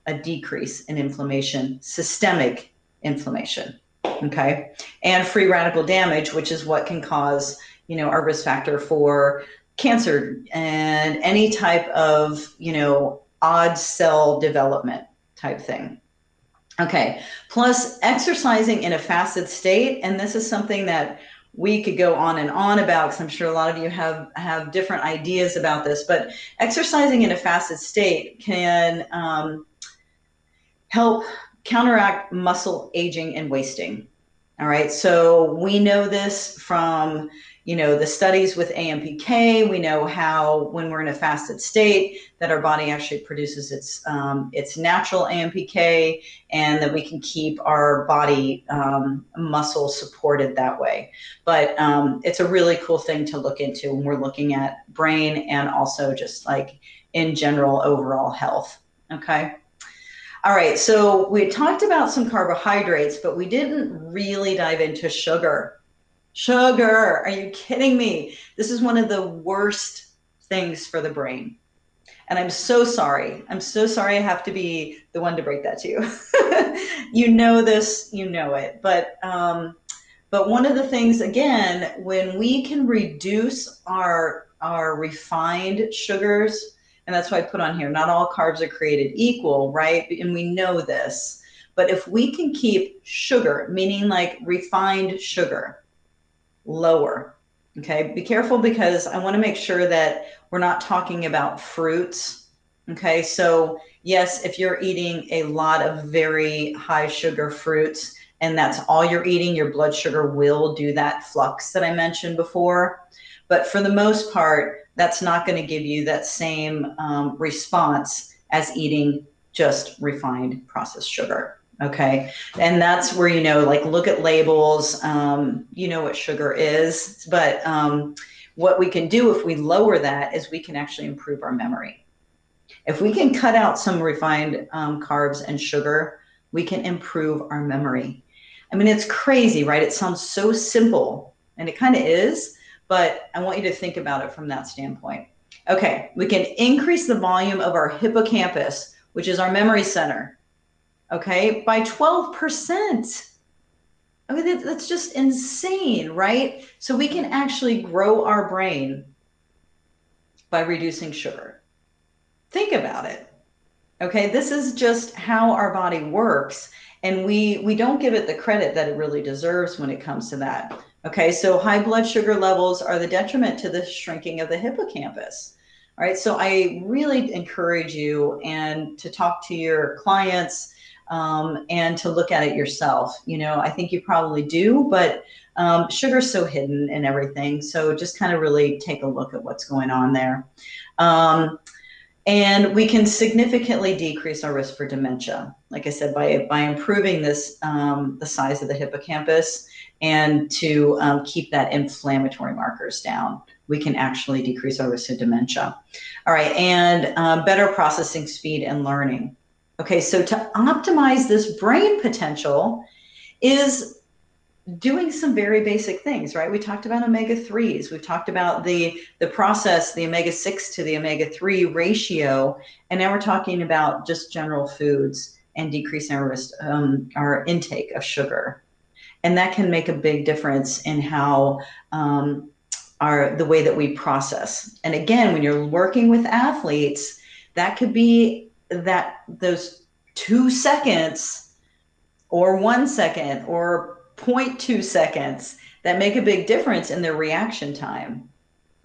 a decrease in inflammation, systemic inflammation, okay? And free radical damage, which is what can cause, you know, our risk factor for cancer and any type of, you know, odd cell development type thing. Okay, plus exercising in a fasted state, and this is something that we could go on and on about because I'm sure a lot of you have, have different ideas about this, but exercising in a fasted state can um, help counteract muscle aging and wasting. All right, so we know this from, you know, the studies with A M P K. We know how when we're in a fasted state that our body actually produces its, um, its natural A M P K and that we can keep our body um, muscle supported that way. But um, it's a really cool thing to look into when we're looking at brain and also just like in general overall health, okay? All right, so we talked about some carbohydrates, but we didn't really dive into sugar. Sugar, are you kidding me? This is one of the worst things for the brain. And I'm so sorry. I'm so sorry I have to be the one to break that to you. You know this, you know it. But, um, but one of the things, again, when we can reduce our, our refined sugars, And that's why I put on here, not all carbs are created equal, right? And we know this. But if we can keep sugar, meaning like refined sugar, lower, okay? Be careful, because I want to make sure that we're not talking about fruits, okay? So yes, if you're eating a lot of very high sugar fruits and that's all you're eating, your blood sugar will do that flux that I mentioned before. But for the most part, that's not going to give you that same um, response as eating just refined processed sugar. Okay. And that's where, you know, like look at labels, um, you know what sugar is, but um, what we can do if we lower that is we can actually improve our memory. If we can cut out some refined um, carbs and sugar, we can improve our memory. I mean, it's crazy, right? It sounds so simple, and it kind of is, but I want you to think about it from that standpoint. Okay. We can increase the volume of our hippocampus, which is our memory center. Okay, by twelve percent. I mean, that, that's just insane, right? So we can actually grow our brain by reducing sugar. Think about it. Okay, this is just how our body works. And we, we don't give it the credit that it really deserves when it comes to that. Okay, so high blood sugar levels are the detriment to the shrinking of the hippocampus. All right, so I really encourage you and to talk to your clients, um, and to look at it yourself. You know, I think you probably do, but um, sugar's so hidden and everything. So just kind of really take a look at what's going on there. Um, and we can significantly decrease our risk for dementia. Like I said, by, by improving this, um, the size of the hippocampus, and to um, keep that inflammatory markers down, we can actually decrease our risk of dementia. All right, and uh, better processing speed and learning. Okay, so to optimize this brain potential is doing some very basic things, right? We talked about omega threes. We've talked about the, the process, the omega six to the omega three ratio. And now we're talking about just general foods and decreasing our, risk, um, our intake of sugar. And that can make a big difference in how um, our, the way that we process. And again, when you're working with athletes, that could be that those two seconds or one second or zero point two seconds that make a big difference in their reaction time.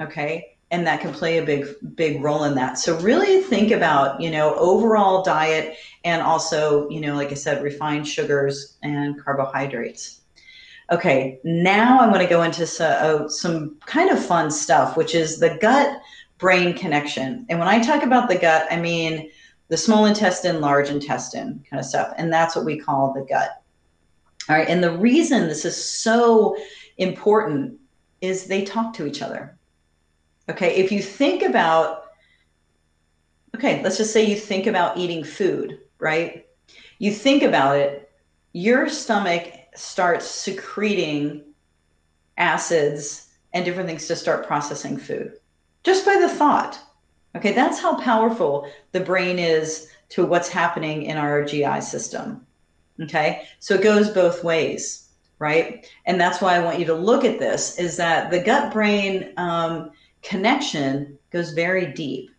Okay. And that can play a big, big role in that. So really think about, you know, overall diet and also, you know, like I said, refined sugars and carbohydrates. Okay, now I'm going to go into so, uh, some kind of fun stuff, which is the gut-brain connection. And when I talk about the gut, I mean the small intestine, large intestine kind of stuff. And that's what we call the gut. All right, and the reason this is so important is they talk to each other. Okay, if you think about, okay, let's just say you think about eating food, right? You think about it, your stomach starts secreting acids and different things to start processing food just by the thought. Okay, that's how powerful the brain is to what's happening in our G I system. Okay, so it goes both ways, right? And that's why I want you to look at this, is that the gut-brain um, connection goes very deep,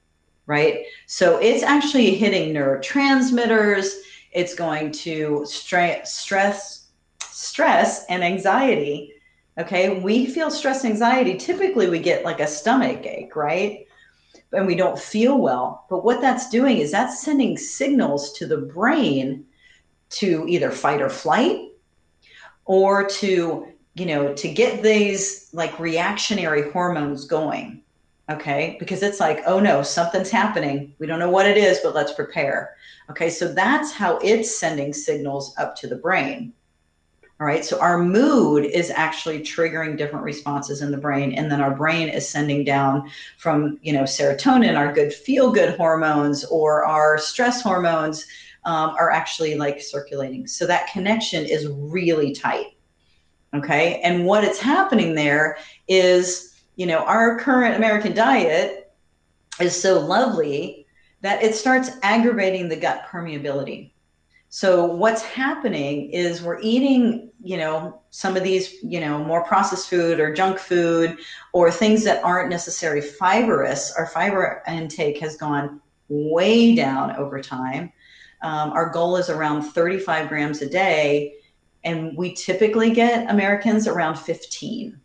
right? So it's actually hitting neurotransmitters. It's going to stra stress, stress and anxiety. Okay. We feel stress, anxiety. Typically we get like a stomach ache, right? And we don't feel well, but what that's doing is that's sending signals to the brain to either fight or flight, or to, you know, to get these like reactionary hormones going. Okay. Because it's like, oh no, something's happening. We don't know what it is, but let's prepare. Okay. So that's how it's sending signals up to the brain. All right. So our mood is actually triggering different responses in the brain. And then our brain is sending down from, you know, serotonin, our good feel good hormones, or our stress hormones um, are actually like circulating. So that connection is really tight. Okay. And what it's happening there is, you know, our current American diet is so lovely that it starts aggravating the gut permeability. So what's happening is we're eating, you know, some of these, you know, more processed food or junk food or things that aren't necessarily fibrous. Our fiber intake has gone way down over time. Um, our goal is around thirty-five grams a day, and we typically get Americans around fifteen.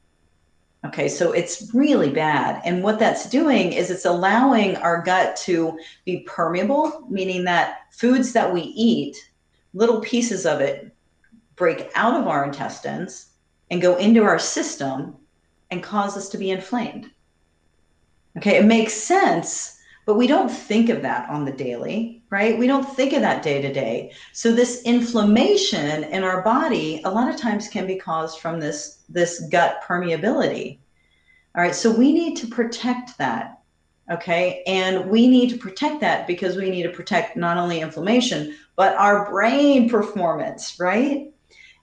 Okay, so it's really bad. And what that's doing is it's allowing our gut to be permeable, meaning that foods that we eat, little pieces of it break out of our intestines and go into our system and cause us to be inflamed. Okay, it makes sense, but we don't think of that on the daily, right? We don't think of that day to day. So this inflammation in our body a lot of times can be caused from this, this gut permeability. All right, so we need to protect that, okay? And we need to protect that because we need to protect not only inflammation, but our brain performance, right?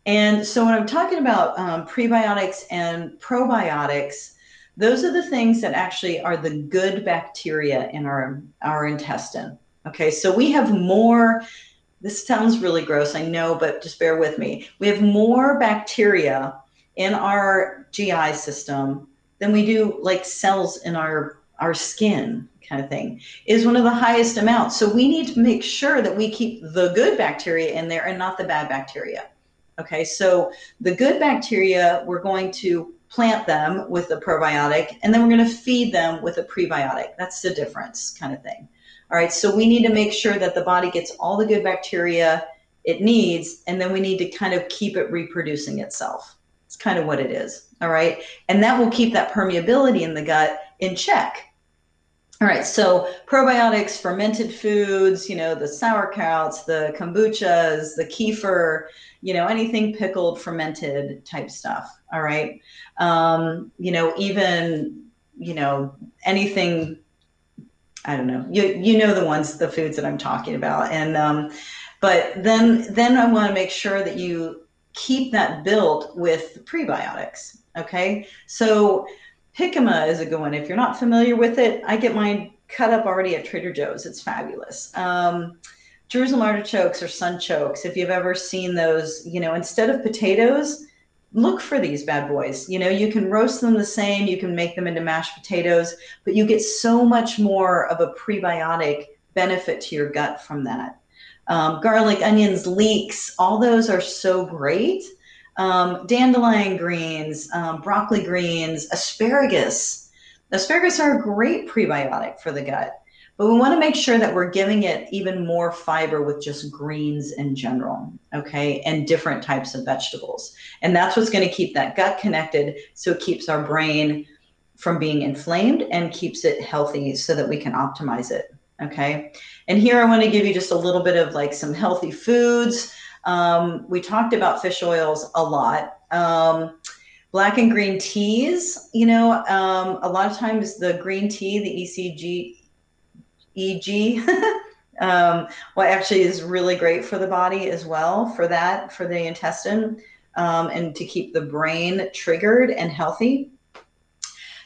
And so when I'm talking about um, prebiotics and probiotics, those are the things that actually are the good bacteria in our, our intestine. Okay, so we have more, this sounds really gross, I know, but just bear with me. We have more bacteria in our G I system than we do like cells in our, our skin, kind of thing, is one of the highest amounts. So we need to make sure that we keep the good bacteria in there and not the bad bacteria. Okay, so the good bacteria, we're going to plant them with a probiotic, and then we're going to feed them with a prebiotic. That's the difference, kind of thing. All right, so we need to make sure that the body gets all the good bacteria it needs, and then we need to kind of keep it reproducing itself. It's kind of what it is, all right? And that will keep that permeability in the gut in check. All right, so probiotics, fermented foods, you know, the sauerkrauts, the kombuchas, the kefir, you know, anything pickled, fermented type stuff, all right? Um, you know, even, you know, anything... I don't know, you, you know, the ones, the foods that I'm talking about. And, um, but then, then I want to make sure that you keep that built with prebiotics. Okay. So jicama is a good one. If you're not familiar with it, I get mine cut up already at Trader Joe's. It's fabulous. Um, Jerusalem artichokes or sunchokes. If you've ever seen those, you know, instead of potatoes, look for these bad boys. You know, you can roast them the same, you can make them into mashed potatoes, but you get so much more of a prebiotic benefit to your gut from that. Um, garlic, onions, leeks, all those are so great. Um, dandelion greens, um, broccoli greens, asparagus. Asparagus are a great prebiotic for the gut, but we want to make sure that we're giving it even more fiber with just greens in general, okay, and different types of vegetables. And that's what's going to keep that gut connected, so it keeps our brain from being inflamed and keeps it healthy so that we can optimize it, okay? And here I want to give you just a little bit of like some healthy foods. Um, we talked about fish oils a lot. Um, Black and green teas, you know, um, a lot of times the green tea, the E C G, E G, um, what actually is really great for the body as well, for that, for the intestine, um, and to keep the brain triggered and healthy.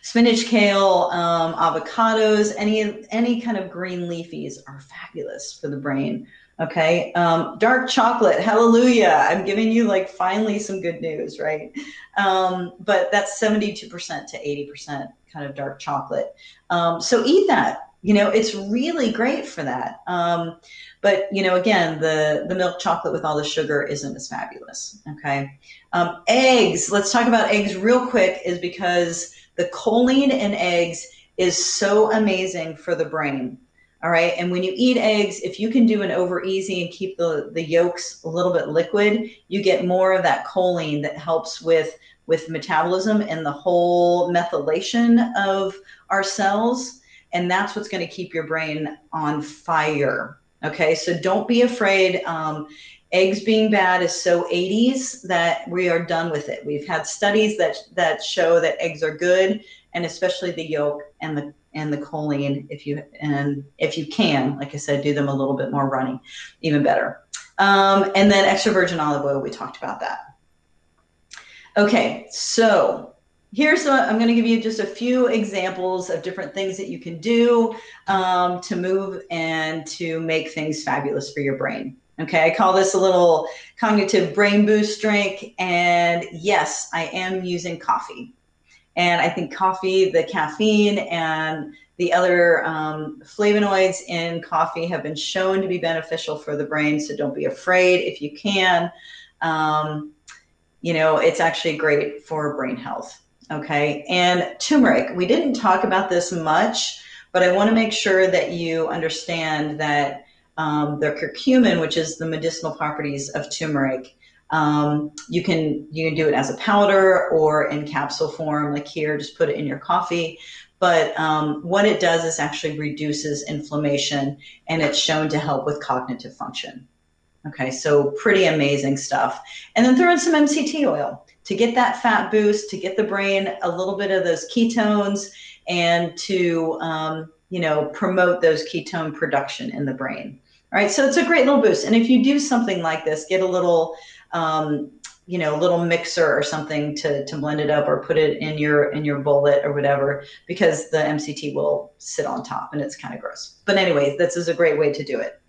Spinach, kale, um, avocados, any, any kind of green leafies are fabulous for the brain. Okay. Um, dark chocolate. Hallelujah. I'm giving you like finally some good news, right? Um, but that's seventy-two percent to eighty percent kind of dark chocolate. Um, so eat that. You know, it's really great for that. Um, but, you know, again, the, the milk chocolate with all the sugar isn't as fabulous. Okay. Um, eggs. Let's talk about eggs real quick, is because the choline in eggs is so amazing for the brain. All right. And when you eat eggs, if you can do an over easy and keep the, the yolks a little bit liquid, you get more of that choline that helps with, with metabolism and the whole methylation of our cells. And that's what's going to keep your brain on fire. Okay, so don't be afraid. Um, eggs being bad is so eighties that we are done with it. We've had studies that that show that eggs are good, and especially the yolk and the and the choline. If you and if you can, like I said, do them a little bit more runny, even better. Um, and then extra virgin olive oil. We talked about that. Okay, so. Here's a, I'm going to give you just a few examples of different things that you can do um, to move and to make things fabulous for your brain. Okay, I call this a little cognitive brain boost drink. And yes, I am using coffee. And I think coffee, the caffeine and the other um, flavonoids in coffee have been shown to be beneficial for the brain. So don't be afraid if you can. Um, you know, it's actually great for brain health. Okay, and turmeric. We didn't talk about this much, but I want to make sure that you understand that Um, the curcumin, which is the medicinal properties of turmeric. Um, you can you can do it as a powder or in capsule form, like here, just put it in your coffee. But um, what it does is actually reduces inflammation, and it's shown to help with cognitive function. Okay, so pretty amazing stuff. And then throw in some M C T oil to get that fat boost, to get the brain a little bit of those ketones, and to um, you know, promote those ketone production in the brain. All right, so it's a great little boost. And if you do something like this, get a little, um, you know, little mixer or something to, to blend it up, or put it in your in your bullet or whatever, because the M C T will sit on top and it's kind of gross. But anyways, this is a great way to do it.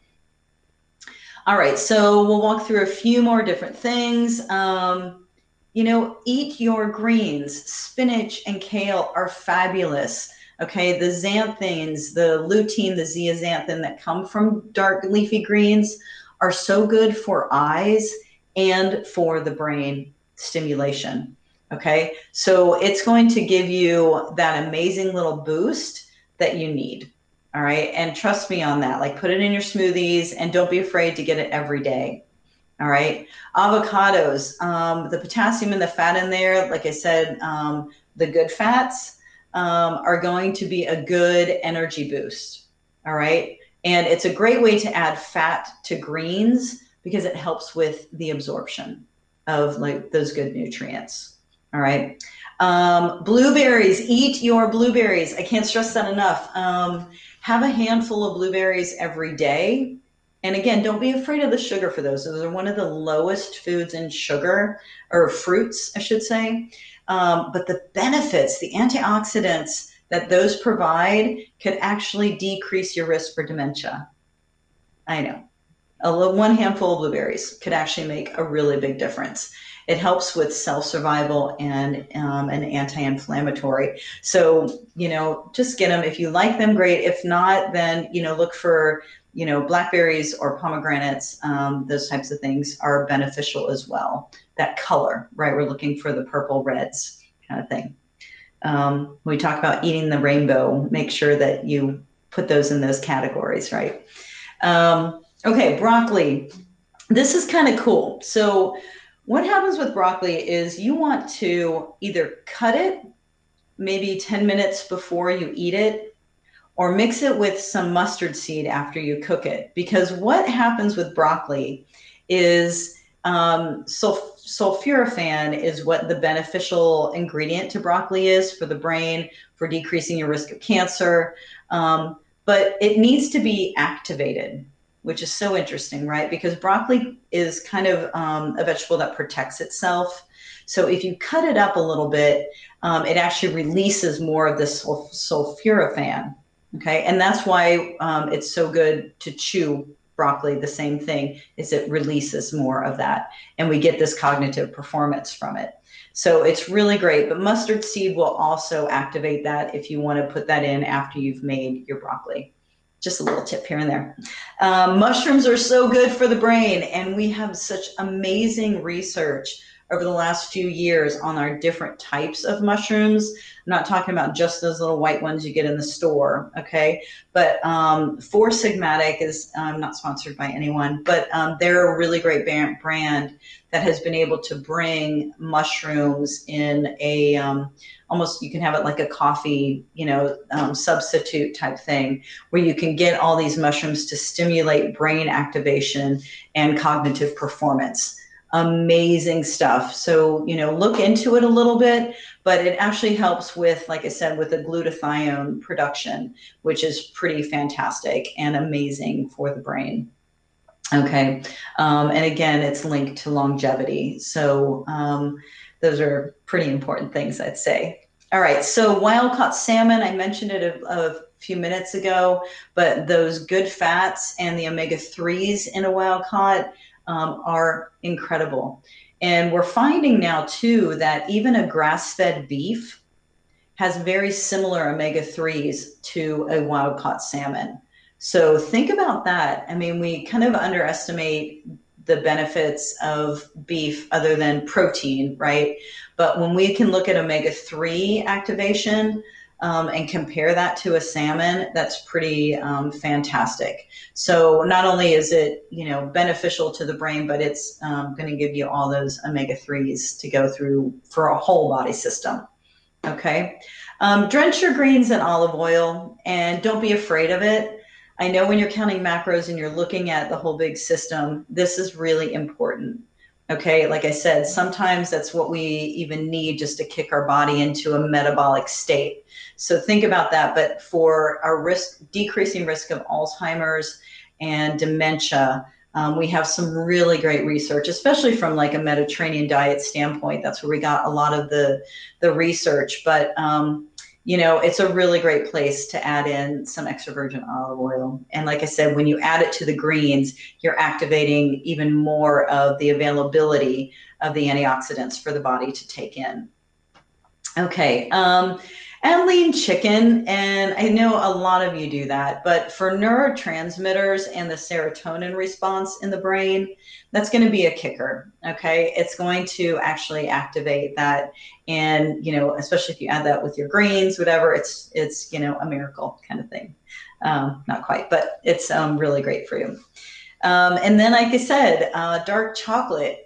All right, so we'll walk through a few more different things. Um, you know, eat your greens. Spinach and kale are fabulous. Okay, the xanthines, the lutein, the zeaxanthin that come from dark leafy greens are so good for eyes and for the brain stimulation. Okay, so it's going to give you that amazing little boost that you need. All right, and trust me on that, like put it in your smoothies and don't be afraid to get it every day. All right, avocados, um, the potassium and the fat in there, like I said, um, the good fats, Um, are going to be a good energy boost. All right. And it's a great way to add fat to greens because it helps with the absorption of like those good nutrients. All right. Um, blueberries, eat your blueberries. I can't stress that enough. Um, have a handful of blueberries every day. And again, don't be afraid of the sugar for those. Those are one of the lowest foods in sugar, or fruits, I should say. Um, but the benefits, the antioxidants that those provide could actually decrease your risk for dementia. I know. A little, one handful of blueberries could actually make a really big difference. It helps with cell survival and um, an anti-inflammatory. So, you know, just get them. If you like them, great. If not, then, you know, look for, you know, blackberries or pomegranates. Um, those types of things are beneficial as well. That color, right? We're looking for the purple reds kind of thing. Um, when we talk about eating the rainbow, make sure that you put those in those categories, right? Um, okay, broccoli. This is kind of cool. So what happens with broccoli is you want to either cut it maybe ten minutes before you eat it, or mix it with some mustard seed after you cook it. Because what happens with broccoli is um, sulf sulforaphane is what the beneficial ingredient to broccoli is for the brain, for decreasing your risk of cancer. Um, but it needs to be activated, which is so interesting, right? Because broccoli is kind of um, a vegetable that protects itself. So if you cut it up a little bit, um, it actually releases more of this sulf sulforaphane, okay? And that's why um, it's so good to chew broccoli. The same thing is it releases more of that, and we get this cognitive performance from it. So it's really great, but mustard seed will also activate that if you wanna put that in after you've made your broccoli. Just a little tip here and there. Um, mushrooms are so good for the brain, and we have such amazing research over the last few years on our different types of mushrooms. I'm not talking about just those little white ones you get in the store, okay? But um, Four Sigmatic is um, not sponsored by anyone, but um, they're a really great brand that has been able to bring mushrooms in a um, almost, you can have it like a coffee, you know, um, substitute type thing, where you can get all these mushrooms to stimulate brain activation and cognitive performance. Amazing stuff. So, you know, look into it a little bit, but it actually helps with, like I said, with the glutathione production, which is pretty fantastic and amazing for the brain. Okay. Um, and again, it's linked to longevity. So um, those are pretty important things, I'd say. All right. So wild caught salmon, I mentioned it a, a few minutes ago, but those good fats and the omega threes in a wild caught um, are incredible. And we're finding now too that even a grass-fed beef has very similar omega threes to a wild caught salmon. So think about that. I mean, we kind of underestimate the benefits of beef other than protein, right? But when we can look at omega three activation um, and compare that to a salmon, that's pretty um, fantastic. So not only is it, you know, beneficial to the brain, but it's um, going to give you all those omega threes to go through for a whole body system. Okay. Um, drench your greens in olive oil and don't be afraid of it. I know when you're counting macros and you're looking at the whole big system, this is really important. Okay, like I said, sometimes that's what we even need just to kick our body into a metabolic state. So think about that. But for our risk, decreasing risk of Alzheimer's and dementia, um, we have some really great research, especially from like a Mediterranean diet standpoint. That's where we got a lot of the, the research. But um, you know, it's a really great place to add in some extra virgin olive oil. And like I said, when you add it to the greens, you're activating even more of the availability of the antioxidants for the body to take in. Okay, um, and lean chicken. And I know a lot of you do that, but for neurotransmitters and the serotonin response in the brain, that's going to be a kicker. Okay, it's going to actually activate that. And, you know, especially if you add that with your greens, whatever, it's, it's, you know, a miracle kind of thing. Um, not quite, but it's um, really great for you. Um, and then, like I said, uh, dark chocolate.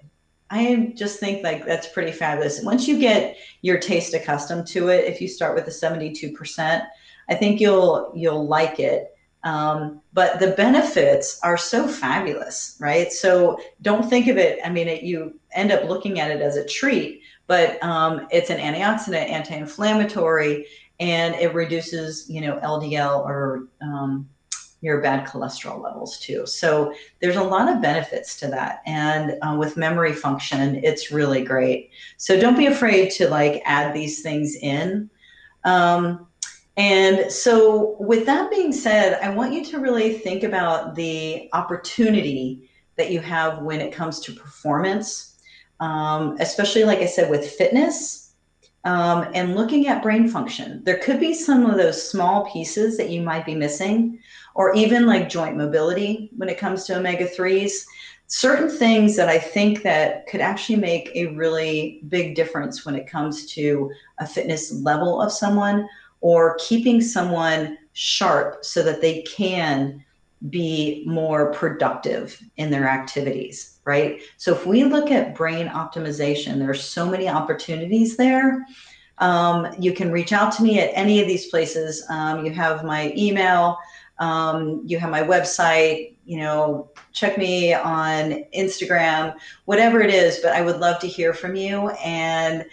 I just think like that's pretty fabulous. Once you get your taste accustomed to it, if you start with the seventy-two percent, I think you'll, you'll like it. Um, but the benefits are so fabulous, right? So don't think of it. I mean, it, you end up looking at it as a treat, but um, it's an antioxidant, anti-inflammatory, and it reduces, you know, L D L or um, your bad cholesterol levels too. So there's a lot of benefits to that. And uh, with memory function, it's really great. So don't be afraid to like add these things in. Um, and so with that being said, I want you to really think about the opportunity that you have when it comes to performance. Um, especially, like I said, with fitness um, and looking at brain function. There could be some of those small pieces that you might be missing, or even like joint mobility when it comes to omega threes. Certain things that I think that could actually make a really big difference when it comes to a fitness level of someone or keeping someone sharp so that they can be more productive in their activities, right? So if we look at brain optimization, there are so many opportunities there. Um, you can reach out to me at any of these places. Um, you have my email, um, you have my website, you know, check me on Instagram, whatever it is, but I would love to hear from you. And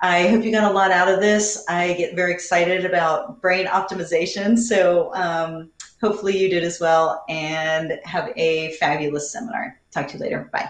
I hope you got a lot out of this. I get very excited about brain optimization. So, um, hopefully you did as well, and have a fabulous seminar. Talk to you later. Bye.